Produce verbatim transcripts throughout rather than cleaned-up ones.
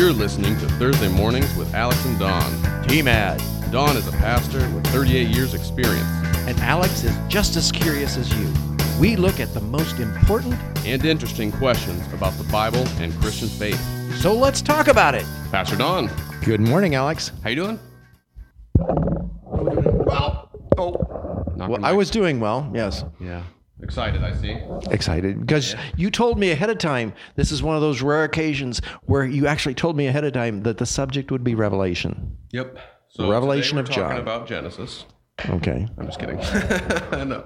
You're listening to Thursday Mornings with Alex and Don. T M A D. Don is a pastor with thirty-eight years experience. And Alex is just as curious as you. We look at the most important and interesting questions about the Bible and Christian faith. So let's talk about it. Pastor Don. Good morning, Alex. How you doing? Well, oh. Well, I was doing well, yes. Yeah. Excited, I see. Excited, because yeah. you told me ahead of time. This is one of those rare occasions where you actually told me ahead of time that the subject would be Revelation. Yep. So Revelation of John. Talking about Genesis. Okay. I'm just kidding. I know.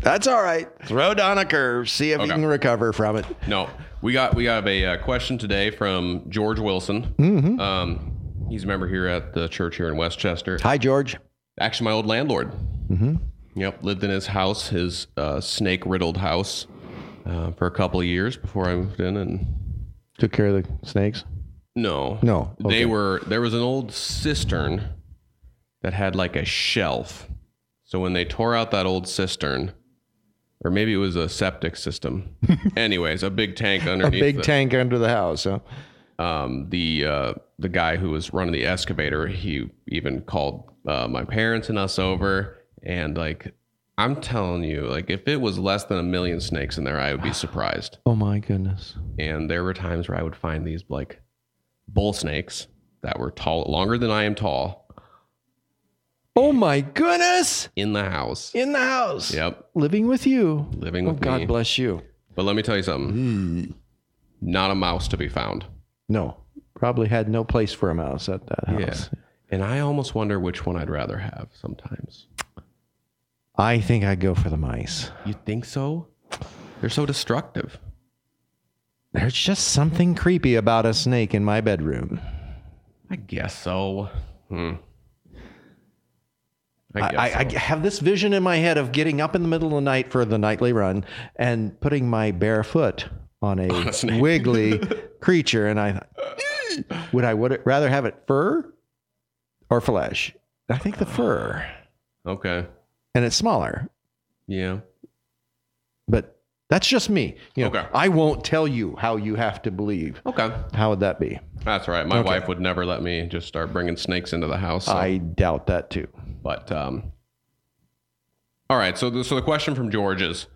That's all right. Throw down a curve. See if okay. you can recover from it. No, we got we got a uh, question today from George Wilson. Mm-hmm. Um, he's a member here at the church here in Westchester. Hi, George. Actually, my old landlord. Mm-hmm. Yep, lived in his house, his uh, snake-riddled house, uh, for a couple of years before I moved in and took care of the snakes. No, no, okay. They were there was an old cistern that had like a shelf. So when they tore out that old cistern, or maybe it was a septic system. Anyways, a big tank underneath. A big the, tank under the house. Huh? Um, the uh, the guy who was running the excavator, he even called uh, my parents and us over. And like, I'm telling you, like if it was less than a million snakes in there, I would be surprised. Oh my goodness. And there were times where I would find these like bull snakes that were tall, longer than I am tall. Oh my goodness. In the house. In the house. Yep. Living with you. Living with oh, God me. God bless you. But let me tell you something. Mm. Not a mouse to be found. No. Probably had no place for a mouse at that house. Yeah. And I almost wonder which one I'd rather have sometimes. I think I'd go for the mice. You think so? They're so destructive. There's just something creepy about a snake in my bedroom. I guess so. Hmm. I, guess I, so. I, I have this vision in my head of getting up in the middle of the night for the nightly run and putting my bare foot on a, on a wiggly creature. And I thought, would I would it rather have it fur or flesh? I think the fur. Okay. And it's smaller. Yeah. But that's just me. You know, okay. I won't tell you how you have to believe. Okay. How would that be? That's right. My okay. wife would never let me just start bringing snakes into the house. So. I doubt that too. But, um, all right. So the, so the question from George is,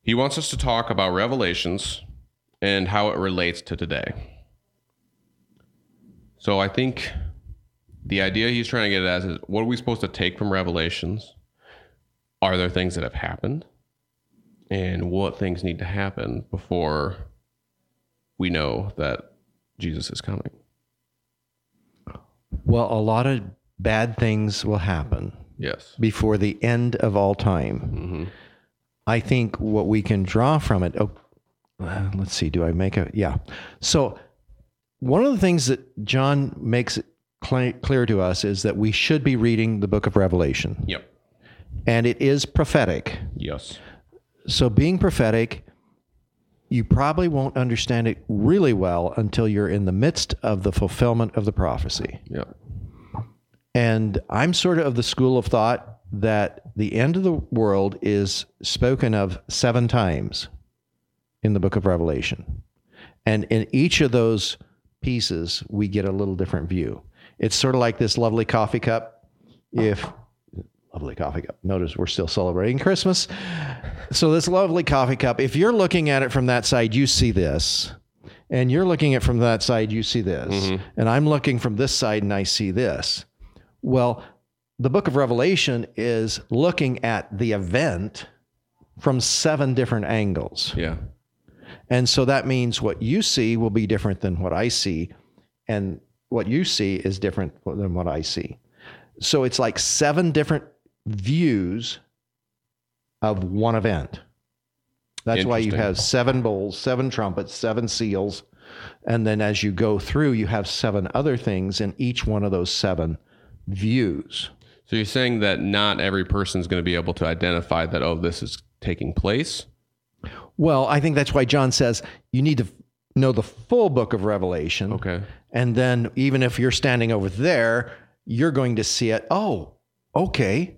he wants us to talk about Revelations and how it relates to today. So I think the idea he's trying to get at is, what are we supposed to take from Revelations? Are there things that have happened, and what things need to happen before we know that Jesus is coming? Well, a lot of bad things will happen. Yes. Before the end of all time. Mm-hmm. I think what we can draw from it. Oh, let's see. Do I make a, yeah. So one of the things that John makes it clear to us is that we should be reading the book of Revelation. Yep. And it is prophetic. Yes. So being prophetic, you probably won't understand it really well until you're in the midst of the fulfillment of the prophecy. Yeah. And I'm sort of of the school of thought that the end of the world is spoken of seven times in the book of Revelation. And in each of those pieces, we get a little different view. It's sort of like this lovely coffee cup. If... Lovely coffee cup. Notice we're still celebrating Christmas. So this lovely coffee cup, if you're looking at it from that side, you see this. And you're looking at it from that side, you see this. Mm-hmm. And I'm looking from this side and I see this. Well, the book of Revelation is looking at the event from seven different angles. Yeah. And so that means what you see will be different than what I see. And what you see is different than what I see. So it's like seven different views of one event. That's why you have seven bowls, seven trumpets, seven seals. And then as you go through, you have seven other things in each one of those seven views. So you're saying that not every person's going to be able to identify that, oh, this is taking place? Well, I think that's why John says you need to know the full book of Revelation. Okay. And then even if you're standing over there, you're going to see it. Oh, okay,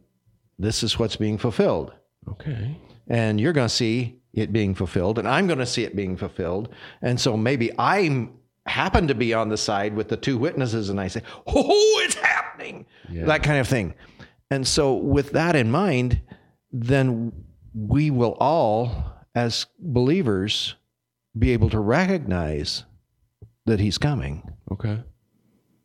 this is what's being fulfilled. Okay. And you're going to see it being fulfilled, and I'm going to see it being fulfilled. And so maybe I'm happened to be on the side with the two witnesses, and I say, oh, it's happening, yeah. that kind of thing. And so with that in mind, then we will all, as believers, be able to recognize that he's coming. Okay.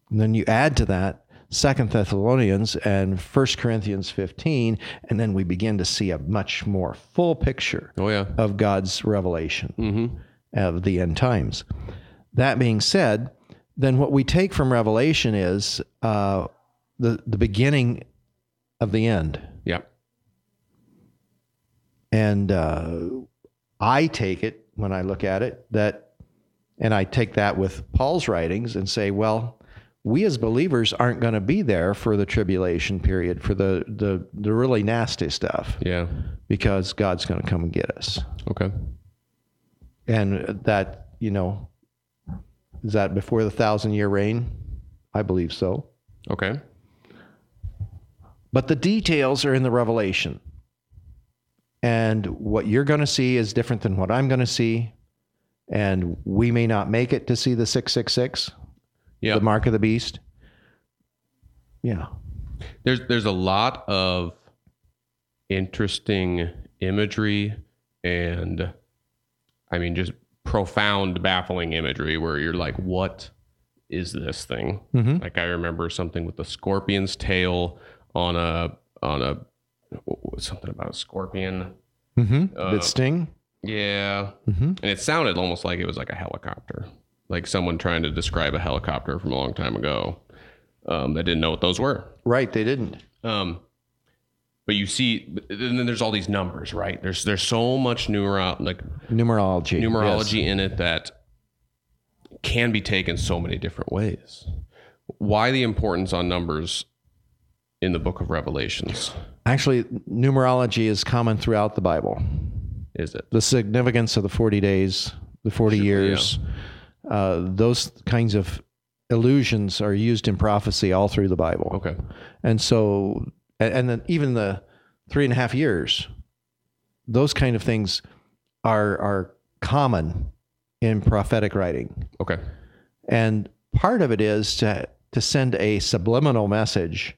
And then you add to that Second Thessalonians and First Corinthians fifteen, and then we begin to see a much more full picture oh, yeah. of God's revelation mm-hmm. of the end times. That being said, then what we take from Revelation is uh, the, the beginning of the end. Yeah. And uh, I take it, when I look at it, that, and I take that with Paul's writings and say, well, we as believers aren't going to be there for the tribulation period, for the, the, the really nasty stuff. Yeah. Because God's going to come and get us. Okay. And that, you know, is that before the thousand year reign? I believe so. Okay. But the details are in the Revelation. And what you're going to see is different than what I'm going to see. And we may not make it to see the six six six, yep. the mark of the beast. Yeah. There's there's a lot of interesting imagery and, I mean, just profound, baffling imagery where you're like, what is this thing? Mm-hmm. Like, I remember something with the scorpion's tail on a, on a, something about a scorpion. Mm-hmm. Uh, that sting? Yeah. Mm-hmm. And it sounded almost like it was like a helicopter, like someone trying to describe a helicopter from a long time ago. Um, they didn't know what those were. Right. They didn't. Um, but you see, and then there's all these numbers, right? There's, there's so much neuro, like numerology, numerology yes. in it that can be taken so many different ways. Why the importance on numbers in the book of Revelations? Actually, numerology is common throughout the Bible. Is it? The significance of the forty days, the forty sure, years, yeah. uh, those kinds of allusions are used in prophecy all through the Bible. Okay. And so, and then even the three and a half years, those kind of things are, are common in prophetic writing. Okay. And part of it is to, to send a subliminal message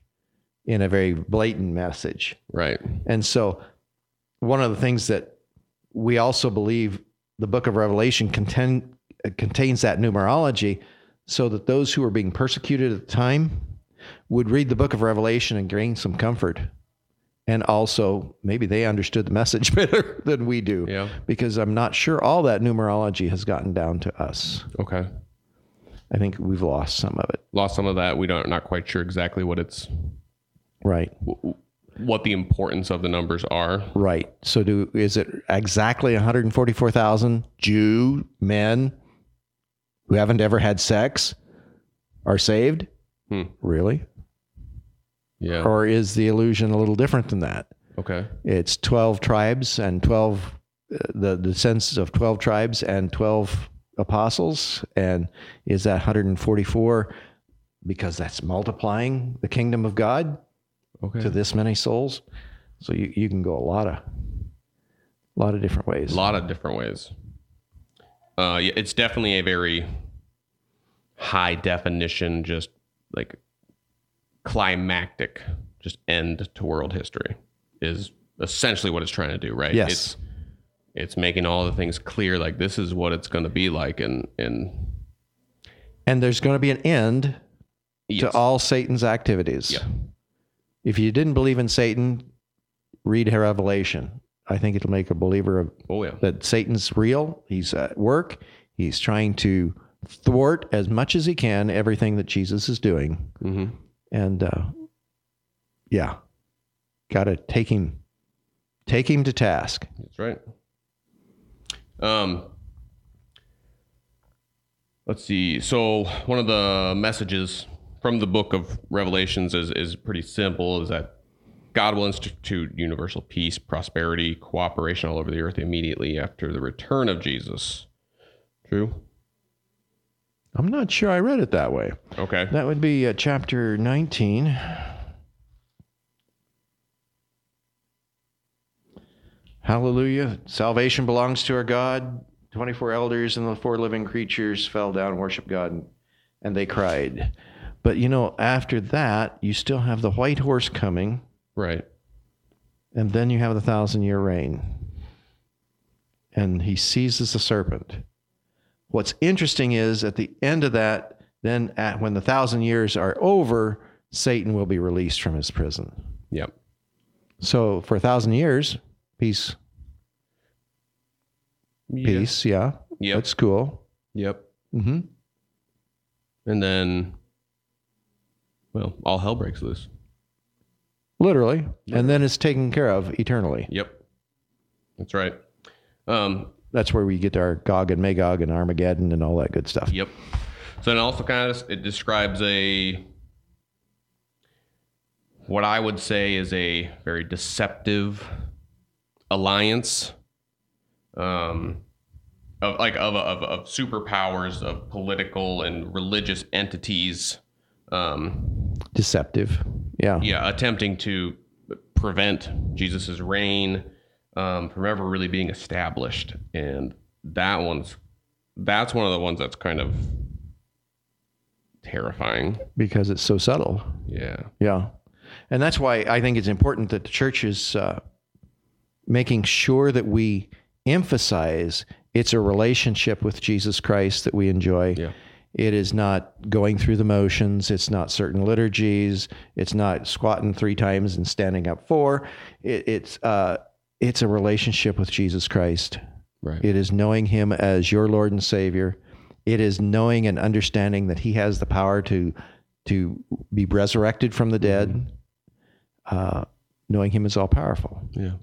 in a very blatant message. Right. And so one of the things that we also believe the book of Revelation contain, uh, contains that numerology so that those who are being persecuted at the time would read the book of Revelation and gain some comfort. And also maybe they understood the message better than we do. Yeah. Because I'm not sure all that numerology has gotten down to us. Okay. I think we've lost some of it. Lost some of that. We don't, not quite sure exactly what it's... Right. What the importance of the numbers are. Right. So do is it exactly one hundred forty-four thousand Jew men who haven't ever had sex are saved? Hmm. Really? Yeah. Or is the illusion a little different than that? Okay. It's twelve tribes and twelve, uh, the descendants of twelve tribes and twelve apostles. And is that one hundred forty-four because that's multiplying the kingdom of God? Okay. To this many souls. So you, you can go a lot of a lot of different ways. A lot of different ways. Uh, yeah, it's definitely a very high definition, just like climactic, just end to world history is essentially what it's trying to do, right? Yes. It's, it's making all the things clear, like this is what it's going to be like. And, and, and there's going to be an end yes. to all Satan's activities. Yeah. If you didn't believe in Satan, read Revelation. I think it'll make a believer of oh, yeah. that Satan's real. He's at work. He's trying to thwart as much as he can everything that Jesus is doing. Mm-hmm. And uh, yeah, got to take him, take him to task. That's right. Um, let's see. So one of the messages from the book of Revelations is, is pretty simple, is that God will institute universal peace, prosperity, cooperation all over the earth immediately after the return of Jesus. True? I'm not sure I read it that way. Okay. That would be uh, chapter nineteen. Hallelujah. Salvation belongs to our God, twenty-four elders and the four living creatures fell down and worshiped God, and, and they cried. But, you know, after that, you still have the white horse coming. Right. And then you have the thousand-year reign. And he seizes the serpent. What's interesting is at the end of that, then at, when the thousand years are over, Satan will be released from his prison. Yep. So for a thousand years, peace. Yeah. Peace, yeah. Yep. That's cool. Yep. Mm-hmm. And then, well, all hell breaks loose. Literally. Yep. And then it's taken care of eternally. Yep. That's right. Um, That's where we get our Gog and Magog and Armageddon and all that good stuff. Yep. So it also kind of, it describes a, what I would say is a very deceptive alliance um, of like of, of of superpowers, of political and religious entities. Um, deceptive. Yeah. Yeah. Attempting to prevent Jesus's reign um, from ever really being established. And that one's, that's one of the ones that's kind of terrifying because it's so subtle. Yeah. Yeah. And that's why I think it's important that the church is uh, making sure that we emphasize it's a relationship with Jesus Christ that we enjoy. Yeah. It is not going through the motions. It's not certain liturgies. It's not squatting three times and standing up four. It, it's uh, it's a relationship with Jesus Christ. Right. It is knowing him as your Lord and Savior. It is knowing and understanding that he has the power to to be resurrected from the dead, uh, knowing him is all powerful. Yeah.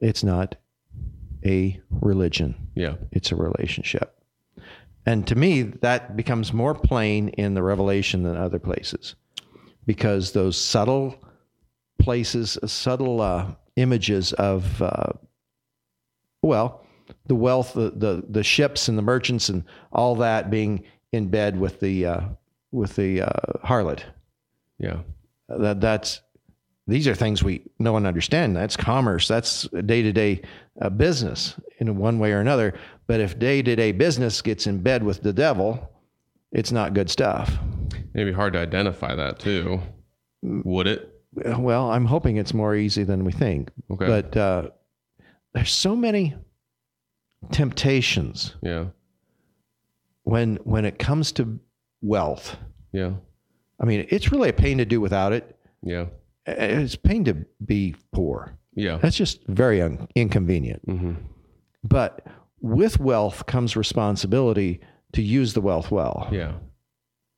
It's not a religion. Yeah. It's a relationship. And to me, that becomes more plain in the Revelation than other places, because those subtle places, subtle uh, images of, uh, well, the wealth, the, the, the ships and the merchants and all that being in bed with the, uh, with the uh, harlot. Yeah. That that's, these are things we know and understand. That's commerce. That's day-to-day uh, business in one way or another. But if day-to-day business gets in bed with the devil, it's not good stuff. It'd be hard to identify that too. Would it? Well, I'm hoping it's more easy than we think. Okay. But uh, there's so many temptations. Yeah. When, when it comes to wealth. Yeah. I mean, it's really a pain to do without it. Yeah. It's pain to be poor. Yeah. That's just very un- inconvenient. Mm-hmm. But with wealth comes responsibility to use the wealth well. Yeah.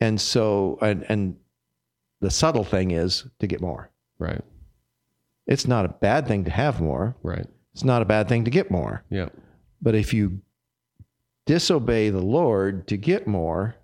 And so, and, and the subtle thing is to get more. Right. It's not a bad thing to have more. Right. It's not a bad thing to get more. Yeah. But if you disobey the Lord to get more,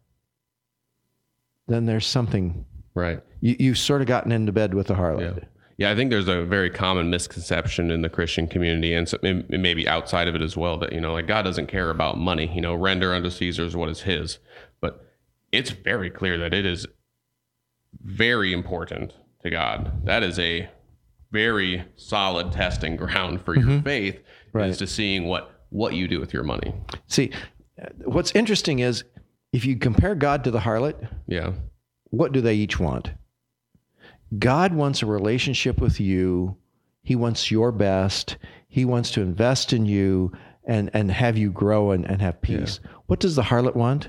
then there's something. Right. You, you've sort of gotten into bed with the harlot. Yeah. yeah, I think there's a very common misconception in the Christian community, and so, and maybe outside of it as well, that, you know, like God doesn't care about money. You know, render unto Caesar's what is his. But it's very clear that it is very important to God. That is a very solid testing ground for your mm-hmm. faith, right, is to seeing what, what you do with your money. See, what's interesting is, if you compare God to the harlot, yeah, what do they each want? God wants a relationship with you. He wants your best. He wants to invest in you and, and have you grow and, and have peace. Yeah. What does the harlot want?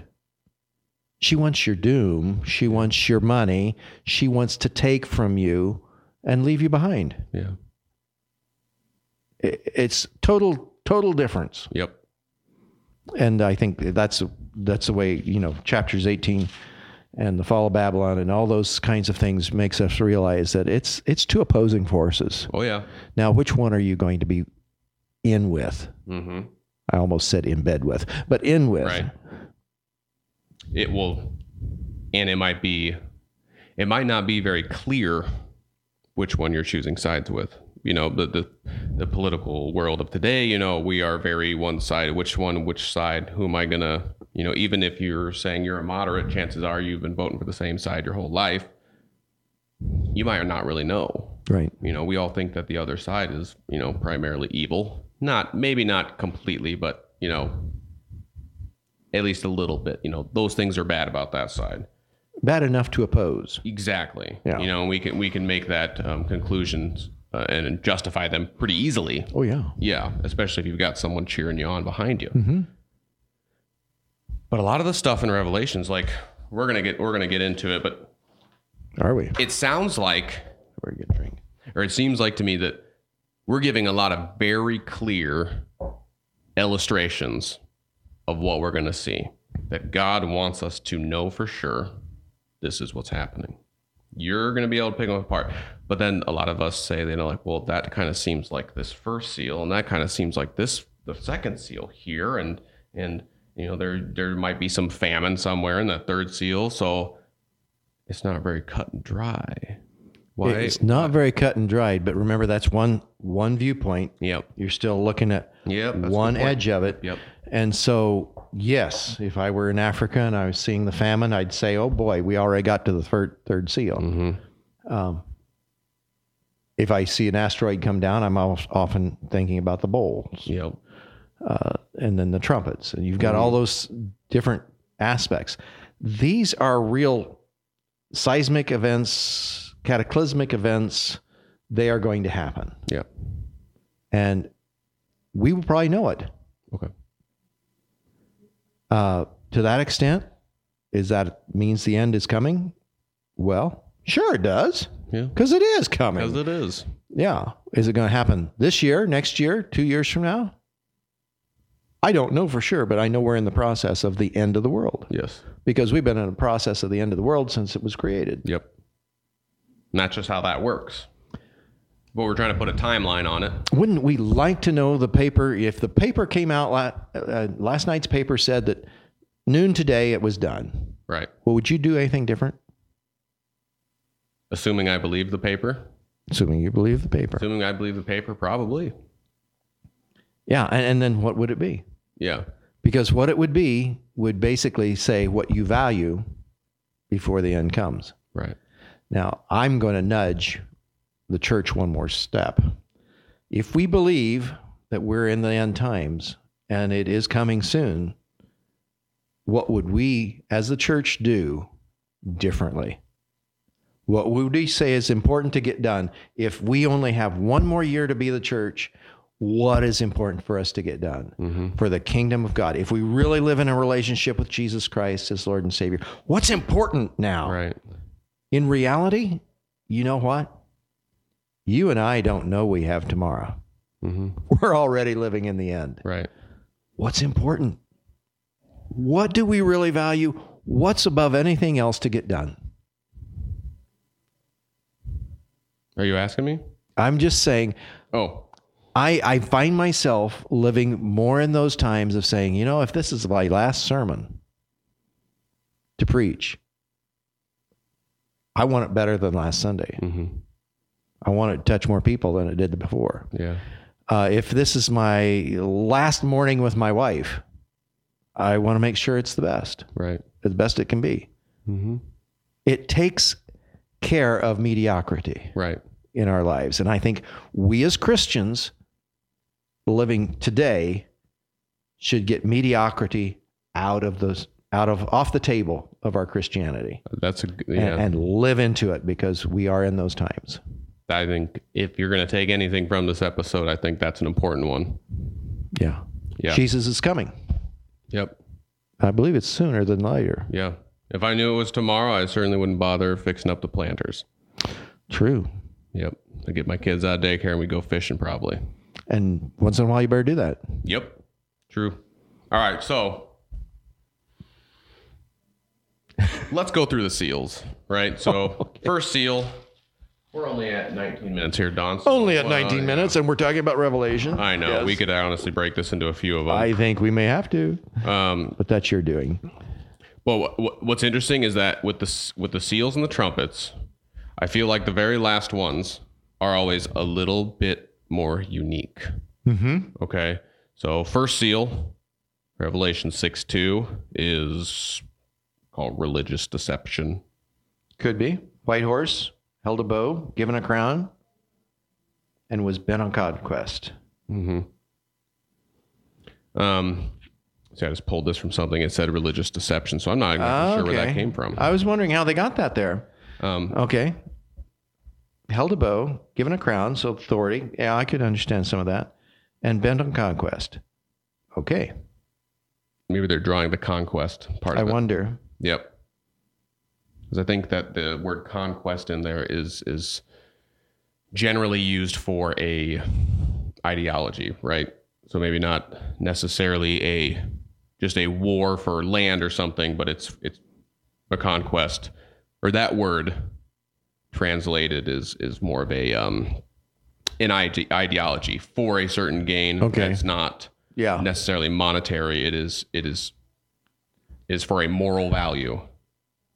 She wants your doom. She wants your money. She wants to take from you and leave you behind. Yeah. It, it's total, total difference. Yep. And I think that's that's the way, you know, chapters eighteen and the fall of Babylon and all those kinds of things makes us realize that it's it's two opposing forces. Oh, yeah. Now, which one are you going to be in with? Mm-hmm. I almost said in bed with, but in with. Right. It will, and it might be, it might not be very clear which one you're choosing sides with. You know, the, the the political world of today, you know, we are very one sided. Which one, which side, who am I going to, you know, even if you're saying you're a moderate, chances are you've been voting for the same side your whole life. You might not really know. Right. You know, we all think that the other side is, you know, primarily evil. Not, maybe not completely, but, you know, at least a little bit. You know, those things are bad about that side. Bad enough to oppose. Exactly. Yeah. You know, we can we can make that um, conclusions uh, and justify them pretty easily. Oh, yeah. Yeah, especially if you've got someone cheering you on behind you. Mm-hmm. But a lot of the stuff in Revelations, like we're gonna get we're gonna get into it, but are we? It sounds like we're gonna drink, or it seems like to me that we're giving a lot of very clear illustrations of what we're gonna see. That God wants us to know for sure. This is what's happening. You're going to be able to pick them apart. But then a lot of us say, they know, like, well, that kind of seems like this first seal, and that kind of seems like this, the second seal here. And, and, you know, there, there might be some famine somewhere in that third seal. So it's not very cut and dry. Why? It's not very cut and dried, but remember that's one, one viewpoint. Yep. You're still looking at yep, one edge of it. Yep. And so, yes, if I were in Africa and I was seeing the famine, I'd say, oh boy, we already got to the third, third seal. Mm-hmm. Um, if I see an asteroid come down, I'm often thinking about the bowls. Yep. Uh, and then the trumpets, and you've got mm-hmm. all those different aspects. These are real seismic events. Cataclysmic events, they are going to happen. Yeah. And we will probably know it. Okay. Uh, to that extent, is that means the end is coming? Well, sure it does. Yeah. Because it is coming. Because it is. Yeah. Is it going to happen this year, next year, two years from now? I don't know for sure, but I know we're in the process of the end of the world. Yes. Because we've been in a process of the end of the world since it was created. Yep. And that's just how that works. But we're trying to put a timeline on it. Wouldn't we like to know the paper? If the paper came out, la- uh, last night's paper said that noon today it was done. Right. Well, would you do anything different? Assuming I believe the paper. Assuming you believe the paper. Assuming I believe the paper, probably. Yeah, and, and then what would it be? Yeah. Because what it would be would basically say what you value before the end comes. Right. Now, I'm going to nudge the church one more step. If we believe that we're in the end times and it is coming soon, what would we as the church do differently? What would we say is important to get done? If we only have one more year to be the church, what is important for us to get done mm-hmm. for the kingdom of God? If we really live in a relationship with Jesus Christ as Lord and Savior, what's important now? Right. In reality, you know what? You and I don't know we have tomorrow. Mm-hmm. We're already living in the end. Right. What's important? What do we really value? What's above anything else to get done? Are you asking me? I'm just saying. Oh. I, I find myself living more in those times of saying, you know, if this is my last sermon to preach, I want it better than last Sunday. Mm-hmm. I want it to touch more people than it did before. Yeah. Uh, if this is my last morning with my wife, I want to make sure it's the best. Right. The best it can be. Mm-hmm. It takes care of mediocrity. Right. In our lives. And I think we as Christians living today should get mediocrity out of those out of off the table of our Christianity. That's a, yeah. and, and live into it, because we are in those times. I think if you're going to take anything from this episode, I think that's an important one. Yeah. Yeah. Jesus is coming. Yep. I believe it's sooner than later. Yeah. If I knew it was tomorrow, I certainly wouldn't bother fixing up the planters. True. Yep. I get my kids out of daycare and we go fishing probably. And once in a while you better do that. Yep. True. All right. So let's go through the seals, right? So, oh, okay. First seal. We're only at nineteen minutes here, Don. So only at well, nineteen yeah. minutes, and we're talking about Revelation. I know. Yes. We could honestly break this into a few of them. I think we may have to, um, but that's your doing. Well, what's interesting is that with the, with the seals and the trumpets, I feel like the very last ones are always a little bit more unique. Mm-hmm. Okay? So, first seal, Revelation six two, is called religious deception. Could be. White horse, held a bow, given a crown, and was bent on conquest. Mm-hmm. Um, See, I just pulled this from something. It said religious deception, so I'm not exactly uh, sure okay. where that came from. I was wondering how they got that there. Um, okay. Held a bow, given a crown, so authority. Yeah, I could understand some of that. And bent on conquest. Okay. Maybe they're drawing the conquest part I of it. I wonder. Yep. Because I think that the word conquest in there is is generally used for a ideology, right? So maybe not necessarily a just a war for land or something, but it's it's a conquest. Or that word translated is is more of a um, an ide- ideology for a certain gain. Okay, that's not yeah. necessarily monetary. It is it is is for a moral value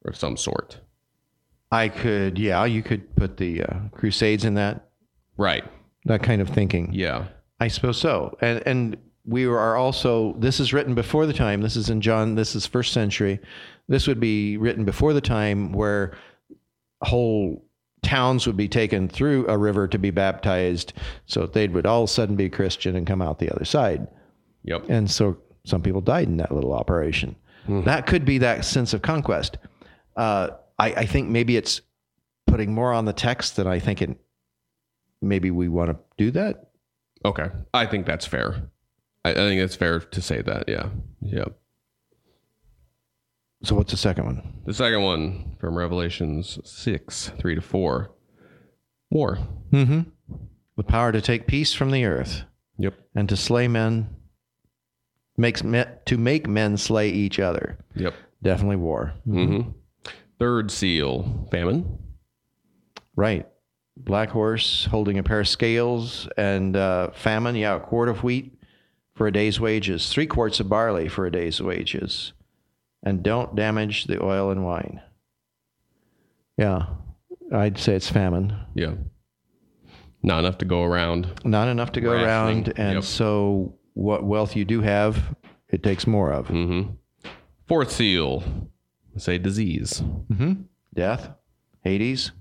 of some sort. I could, yeah, you could put the uh, Crusades in that, right? That kind of thinking. Yeah, I suppose so. And and we are also. This is written before the time. This is in John. This is first century. This would be written before the time where whole towns would be taken through a river to be baptized, so they would all of a sudden be Christian and come out the other side. Yep. And so some people died in that little operation. Mm-hmm. That could be that sense of conquest. Uh, I, I think maybe it's putting more on the text than I think it, maybe we want to do that. Okay. I think that's fair. I, I think it's fair to say that. Yeah. Yeah. So what's the second one? The second one from Revelations six, three to four. War. Mm-hmm. The power to take peace from the earth. Yep. And to slay men, makes me, to make men slay each other. Yep. Definitely war. Mm-hmm. Mm-hmm. Third seal, famine. Right. Black horse holding a pair of scales and uh, famine. Yeah, a quart of wheat for a day's wages. Three quarts of barley for a day's wages. And don't damage the oil and wine. Yeah, I'd say it's famine. Yeah. Not enough to go around. Not enough to go rationing. around. And yep. so what wealth you do have, it takes more of. Mm-hmm. Fourth seal, say disease. Mm-hmm. Death, Hades.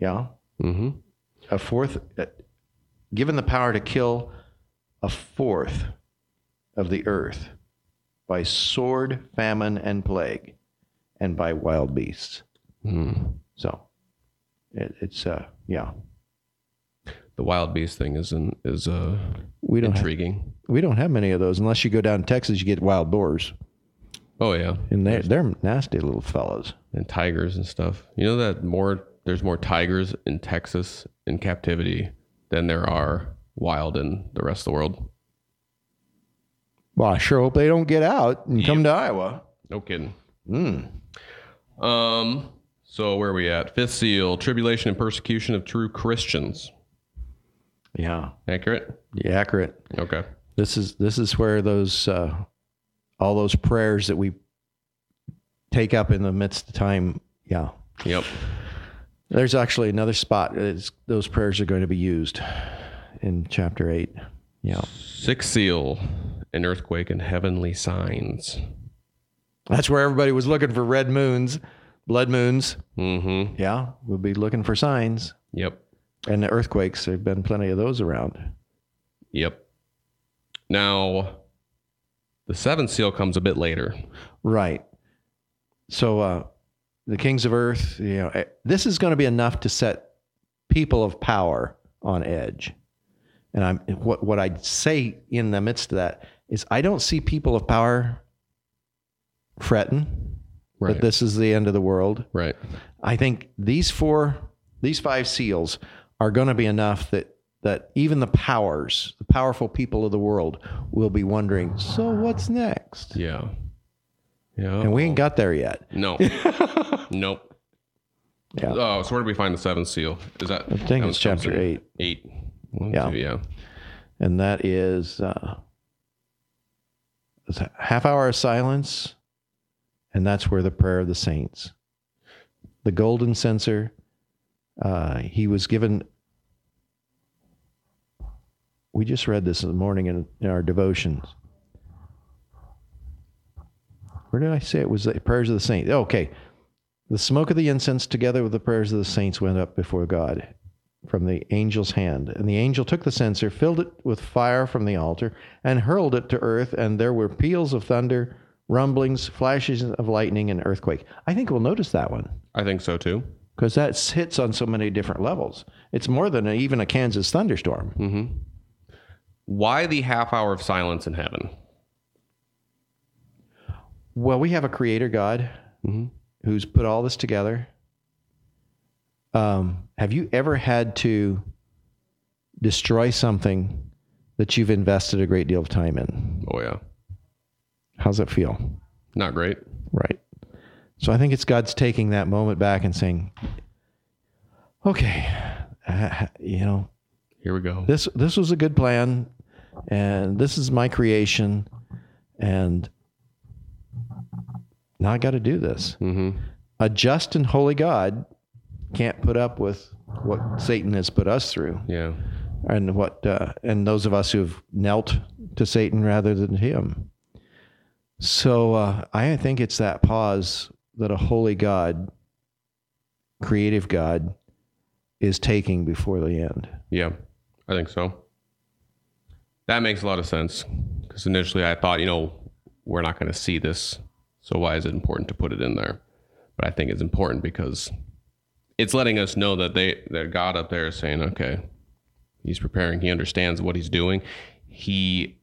Yeah. Mm-hmm. A fourth, given the power to kill a fourth of the earth. By sword, famine, and plague, and by wild beasts. Mm. So, it, it's uh, yeah. The wild beast thing is an, is uh we don't intriguing. Have, we don't have many of those unless you go down to Texas. You get wild boars. Oh yeah, and they they're nasty little fellows and tigers and stuff. You know that more there's more tigers in Texas in captivity than there are wild in the rest of the world. Well, I sure hope they don't get out and yep. come to Iowa. No kidding. Mm. Um. So where are we at? Fifth seal, tribulation and persecution of true Christians. Yeah. Accurate? Yeah, accurate. Okay. This is this is where those uh, all those prayers that we take up in the midst of time. Yeah. Yep. There's actually another spot. It's, those prayers are going to be used in chapter eight. Yeah. Sixth seal. An earthquake and heavenly signs. That's where everybody was looking for red moons, blood moons. Mm-hmm. Yeah, we'll be looking for signs. Yep. And the earthquakes, there have been plenty of those around. Yep. Now, the seventh seal comes a bit later. Right. So uh, the kings of earth, you know, this is going to be enough to set people of power on edge. And I'm what what I'd say in the midst of that is I don't see people of power fretting right. that this is the end of the world. Right. I think these four, these five seals are going to be enough that that even the powers, the powerful people of the world will be wondering, so what's next? Yeah. Yeah. And we ain't got there yet. No. Nope. Yeah. Oh, so where do we find the seventh seal? Is that I think that it's chapter eight. Eight. Yeah. yeah. And that is uh, a half hour of silence. And that's where the prayer of the saints, the golden censer, uh, he was given. We just read this in the morning in, in our devotions. Where did I say it was the prayers of the saints? Okay. The smoke of the incense together with the prayers of the saints went up before God. from the angel's hand. And the angel took the censer, filled it with fire from the altar, and hurled it to earth, and there were peals of thunder, rumblings, flashes of lightning, and earthquake. I think we'll notice that one. I think so, too. Because that hits on so many different levels. It's more than a, even a Kansas thunderstorm. Mm-hmm. Why the half hour of silence in heaven? Well, we have a creator God mm-hmm. who's put all this together. Um, have you ever had to destroy something that you've invested a great deal of time in? Oh, yeah. How's that feel? Not great. Right. So I think it's God's taking that moment back and saying, okay, uh, you know, here we go. This, this was a good plan, and this is my creation, and now I got to do this. Mm-hmm. A just and holy God can't put up with what Satan has put us through. Yeah. And what, uh, and those of us who've knelt to Satan rather than him. So uh, I think it's that pause that a holy God, creative God, is taking before the end. Yeah, I think so. That makes a lot of sense, because initially I thought, you know, we're not going to see this, so why is it important to put it in there? But I think it's important because it's letting us know that they, that God up there is saying, okay, he's preparing, he understands what he's doing. He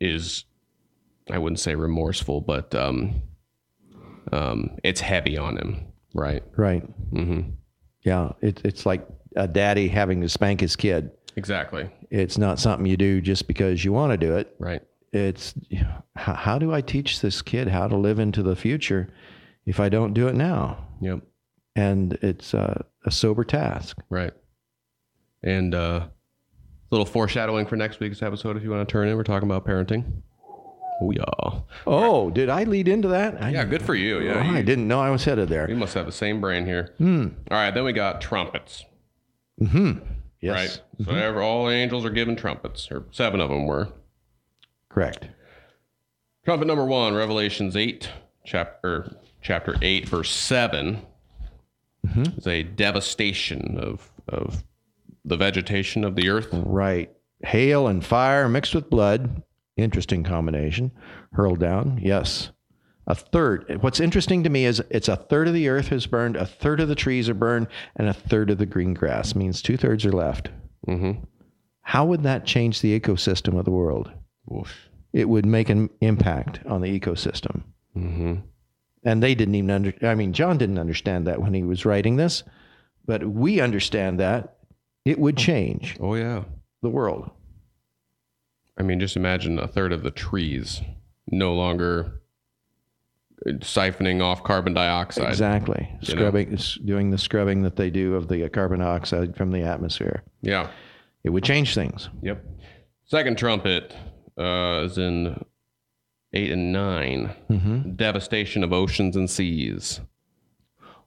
is, I wouldn't say remorseful, but um, um, it's heavy on him, right? Right. Mm-hmm. Yeah, it, it's like a daddy having to spank his kid. Exactly. It's not something you do just because you want to do it. Right. It's, you know, how, how do I teach this kid how to live into the future if I don't do it now? Yep. And it's uh, a sober task. Right. And uh, a little foreshadowing for next week's episode, if you want to turn in, we're talking about parenting. Oh, yeah. Oh, did I lead into that? I, yeah, good for you. Yeah, oh, you, I didn't know I was headed there. You must have the same brain here. Mm. All right, then we got trumpets. Mm-hmm. Yes. Right? Mm-hmm. So ever, all the angels are given trumpets, or seven of them were. Correct. Trumpet number one, Revelations eight, chapter, chapter eight, verse seven. Mm-hmm. It's a devastation of, of the vegetation of the earth. Right. Hail and fire mixed with blood. Interesting combination. Hurled down. Yes. A third. What's interesting to me is it's a third of the earth has burned, a third of the trees are burned, and a third of the green grass. Means two thirds are left. Mm-hmm. How would that change the ecosystem of the world? Oof. It would make an impact on the ecosystem. Mm-hmm. And they didn't even under, I mean, John didn't understand that when he was writing this, but we understand that it would change. Oh, yeah. The world. I mean, just imagine a third of the trees no longer siphoning off carbon dioxide. Exactly. Scrubbing, know? Doing the scrubbing that they do of the carbon dioxide from the atmosphere. Yeah. It would change things. Yep. Second trumpet uh, is in eight and nine. Mm-hmm. Devastation of oceans and seas.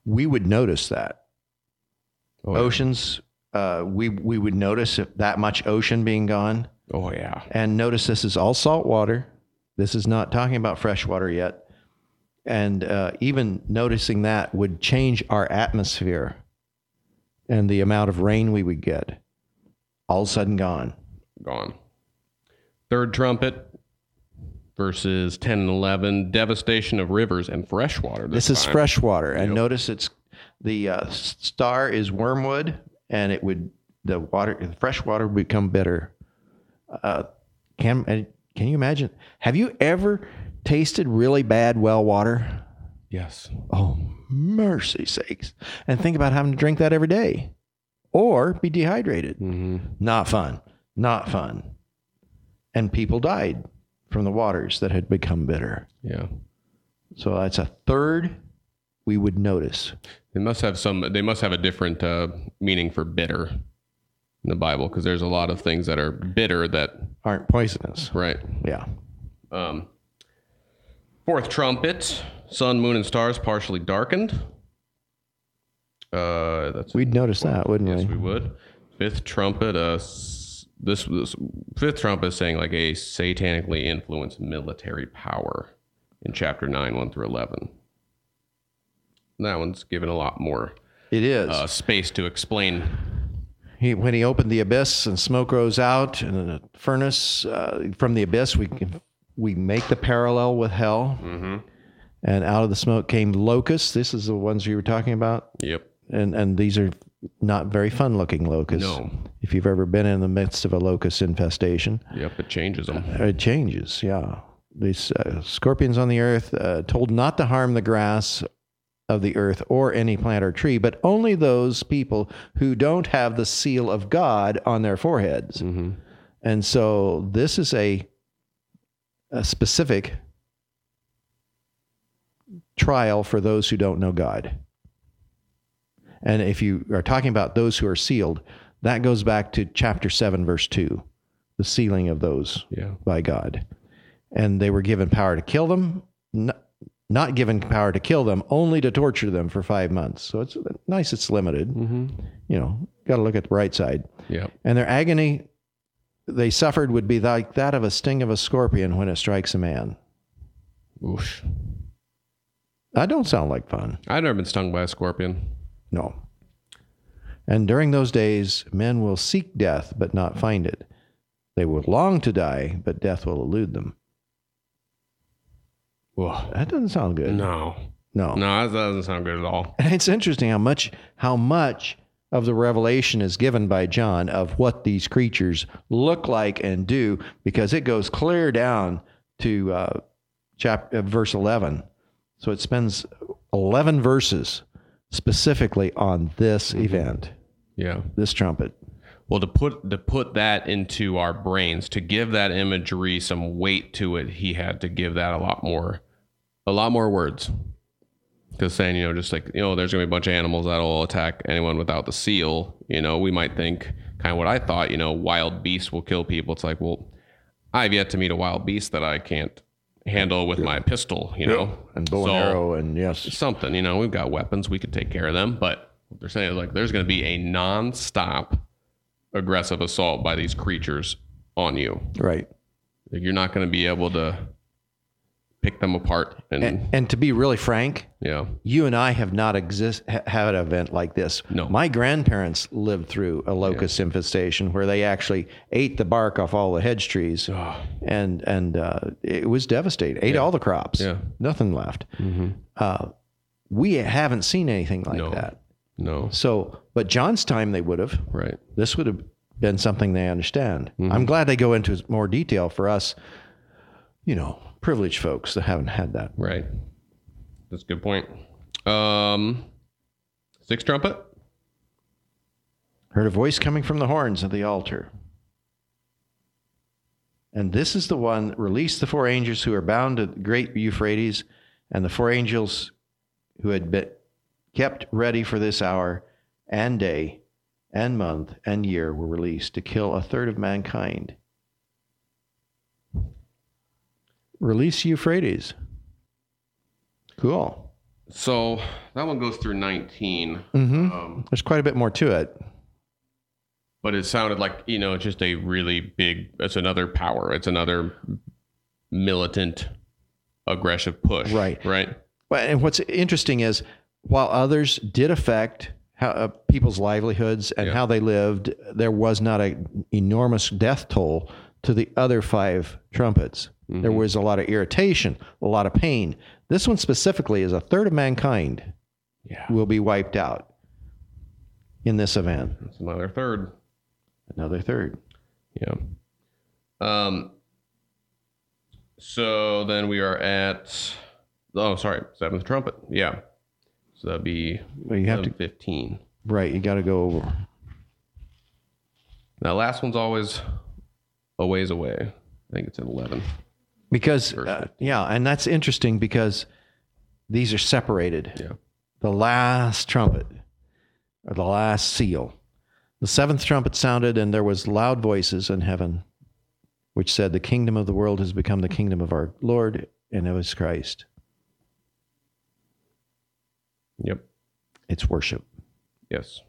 We would notice that. Oh, yeah. Oceans, uh, we, we would notice if that much ocean being gone. Oh, yeah. And notice this is all salt water. This is not talking about fresh water yet. And uh, even noticing that would change our atmosphere and the amount of rain we would get. All of a sudden gone. Gone. Third trumpet, verses ten and eleven, devastation of rivers and fresh water. This, this is time. Fresh water. And yep. Notice it's the uh, star is wormwood, and it would the water, the fresh water would become bitter. Uh, can can you imagine? Have you ever tasted really bad well water? Yes. Oh, mercy sakes. And think about having to drink that every day or be dehydrated. Mm-hmm. Not fun. Not fun. And people died from the waters that had become bitter. Yeah. So that's a third we would notice. They must have some, they must have a different uh, meaning for bitter in the Bible, because there's a lot of things that are bitter that aren't poisonous. Right. Yeah. Um, fourth trumpet, sun, moon, and stars partially darkened. Uh, that's We'd notice that, wouldn't yes, we? Yes, we would. Fifth trumpet, uh, this, this fifth trumpet is saying like a satanically influenced military power in chapter nine, one through eleven. And that one's given a lot more. It is uh, space to explain. He, when he opened the abyss and smoke rose out and a furnace uh, from the abyss, we we make the parallel with hell. Mm-hmm. And out of the smoke came locusts. This is the ones you were talking about. Yep. And and these are not very fun looking locusts. No. If you've ever been in the midst of a locust infestation. Yep, it changes them. Uh, it changes, yeah. These uh, scorpions on the earth, uh, told not to harm the grass of the earth or any plant or tree, but only those people who don't have the seal of God on their foreheads. Mm-hmm. And so this is a, a specific trial for those who don't know God. And if you are talking about those who are sealed, that goes back to chapter seven, verse two, the sealing of those yeah. by God. And they were given power to kill them, not, not given power to kill them, only to torture them for five months. So it's nice. It's limited, mm-hmm. you know, got to look at the bright side. Yeah. And their agony they suffered would be like that of a sting of a scorpion when it strikes a man. Oof. That don't sound like fun. I've never been stung by a scorpion. No. And during those days, men will seek death, but not find it. They will long to die, but death will elude them. Well, that doesn't sound good. No, no, no, that doesn't sound good at all. And it's interesting how much, how much of the revelation is given by John of what these creatures look like and do, because it goes clear down to uh, chapter uh, verse eleven. So it spends eleven verses specifically on this mm-hmm. event. Yeah, this trumpet. Well, to put to put that into our brains, to give that imagery some weight to it, he had to give that a lot more, a lot more words. Because saying, you know, just like, you know, there's going to be a bunch of animals that'll attack anyone without the seal. You know, we might think kind of what I thought, you know, wild beasts will kill people. It's like, well, I've yet to meet a wild beast that I can't handle with yeah. my pistol, you yeah. know. And bow so, and arrow and yes. something, you know, we've got weapons. We could take care of them. But what they're saying is like, there's going to be a nonstop aggressive assault by these creatures on you. Right. You're not going to be able to pick them apart. And, and, and to be really frank, yeah, you and I have not exist ha- had an event like this. No. My grandparents lived through a locust yeah. infestation where they actually ate the bark off all the hedge trees oh. and, and, uh, it was devastating. Ate yeah. all the crops, yeah. nothing left. Mm-hmm. Uh, we haven't seen anything like no. that. No. So, but John's time they would have. Right. This would have been something they understand. Mm-hmm. I'm glad they go into more detail for us, you know, privileged folks that haven't had that. Right. That's a good point. Um, sixth trumpet. Heard a voice coming from the horns of the altar. And this is the one that released the four angels who are bound to the great Euphrates, and the four angels who had been kept ready for this hour and day and month and year were released to kill a third of mankind. Release Euphrates. Cool. So that one goes through nineteen. Mm-hmm. Um, There's quite a bit more to it. But it sounded like, you know, just a really big, it's another power. It's another militant, aggressive push. Right. Right. Well, and what's interesting is, while others did affect how, uh, people's livelihoods and yeah. how they lived, there was not an enormous death toll to the other five trumpets. Mm-hmm. There was a lot of irritation, a lot of pain. This one specifically is a third of mankind yeah. will be wiped out in this event. That's another third. Another third. Yeah. Um. So then we are at, oh, sorry, seventh trumpet. Yeah. So that'd be well, you have to, fifteen. Right, you got to go over. Now, last one's always a ways away. I think it's at eleven. Because, uh, yeah, and that's interesting because these are separated. Yeah. The last trumpet, or the last seal. The seventh trumpet sounded, and there was loud voices in heaven, which said, "The kingdom of the world has become the kingdom of our Lord and of his Christ." Yep. It's worship. Yes.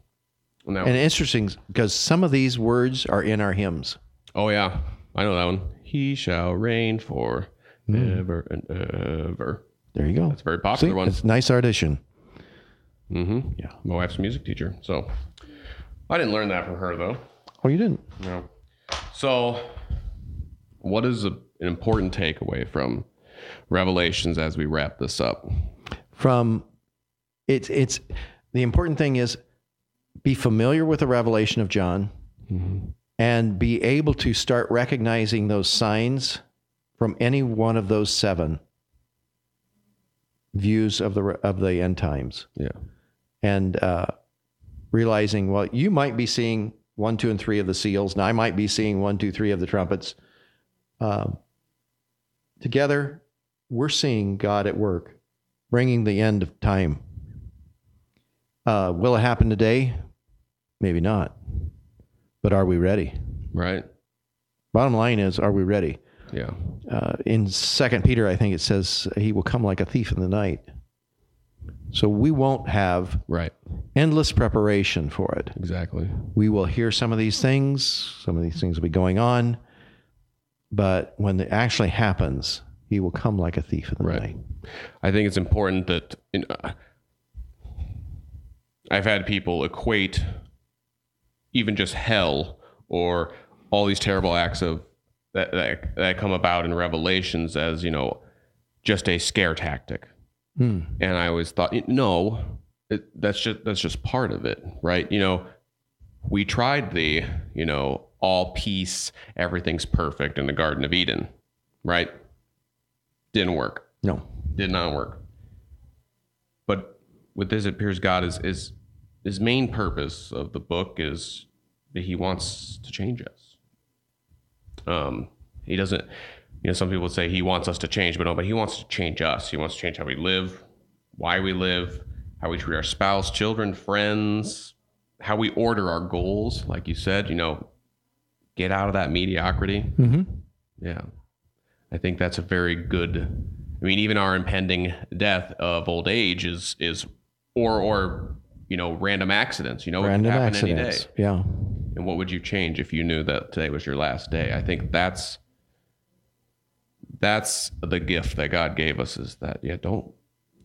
And, and interesting because some of these words are in our hymns. Oh, yeah. I know that one. He shall reign for mm. ever and ever. There you go. That's a very popular See, one. It's a nice audition. Mm-hmm. Yeah. My wife's a music teacher. So, I didn't learn that from her, though. Oh, you didn't? No. So, what is a, an important takeaway from Revelations as we wrap this up? From it's it's the important thing is be familiar with the Revelation of John, mm-hmm. and be able to start recognizing those signs from any one of those seven views of the of the end times. Yeah, and uh, realizing, well, you might be seeing one, two, and three of the seals, and I might be seeing one, two, three of the trumpets. Um, together, we're seeing God at work, bringing the end of time. Uh, will it happen today? Maybe not. But are we ready? Right. Bottom line is, are we ready? Yeah. Uh, in Second Peter, I think it says, he will come like a thief in the night. So we won't have right. endless preparation for it. Exactly. We will hear some of these things. Some of these things will be going on. But when it actually happens, he will come like a thief in the right. night. I think it's important that... In, uh, I've had people equate even just hell or all these terrible acts of that, that, that come about in Revelations as, you know, just a scare tactic. Hmm. And I always thought, no, it, that's just that's just part of it, right? You know, we tried the, you know, all peace, everything's perfect in the Garden of Eden, right? Didn't work. No. Did not work. But with this, it appears God is, is his main purpose of the book is that he wants to change us. Um, he doesn't... You know, some people would say he wants us to change, but no, but he wants to change us. He wants to change how we live, why we live, how we treat our spouse, children, friends, how we order our goals. Like you said, you know, get out of that mediocrity. Mm-hmm. Yeah. I think that's a very good, I mean, even our impending death of old age is, is or, or, you know, random accidents, you know, random accidents. Any day. Yeah. And what would you change if you knew that today was your last day? I think that's, That's the gift that God gave us, is that, yeah, don't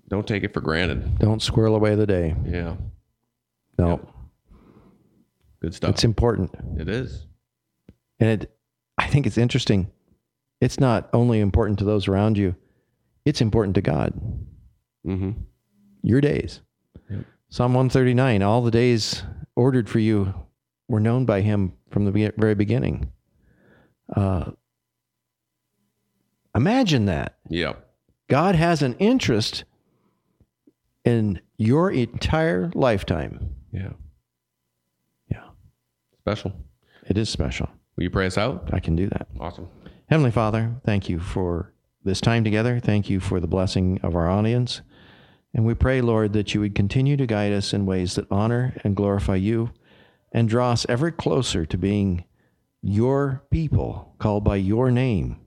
don't take it for granted. Don't squirrel away the day. Yeah. No. Yep. Good stuff. It's important. It is. And it, I think it's interesting. It's not only important to those around you. It's important to God. Mm-hmm. Your days. Yep. Psalm one thirty-nine, all the days ordered for you were known by him from the very beginning. Uh Imagine that. Yeah. God has an interest in your entire lifetime. Yeah. Yeah. Special. It is special. Will you pray us out? I can do that. Awesome. Heavenly Father, thank you for this time together. Thank you for the blessing of our audience. And we pray, Lord, that you would continue to guide us in ways that honor and glorify you and draw us ever closer to being your people, called by your name,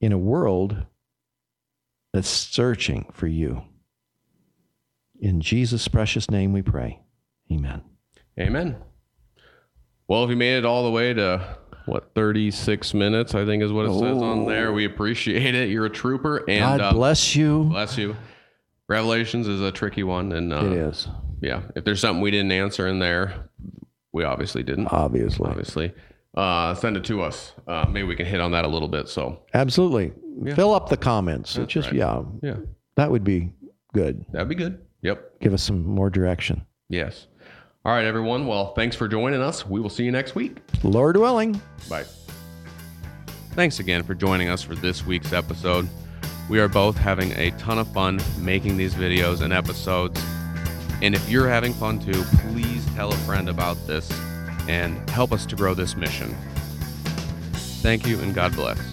in a world that's searching for you. In Jesus' precious name we pray. Amen. Amen. Well, if you made it all the way to, what, thirty-six minutes, I think is what it oh. says on there. We appreciate it. You're a trooper. And God uh, bless you. Bless you. Revelations is a tricky one. And uh, it is. Yeah. If there's something we didn't answer in there, we obviously didn't. Obviously. Obviously. Uh, send it to us. Uh, maybe we can hit on that a little bit. So absolutely, yeah. Fill up the comments. That's just right. yeah, yeah. That would be good. That'd be good. Yep. Give us some more direction. Yes. All right, everyone. Well, thanks for joining us. We will see you next week. Lord willing. Bye. Thanks again for joining us for this week's episode. We are both having a ton of fun making these videos and episodes. And if you're having fun too, please tell a friend about this and help us to grow this mission. Thank you and God bless.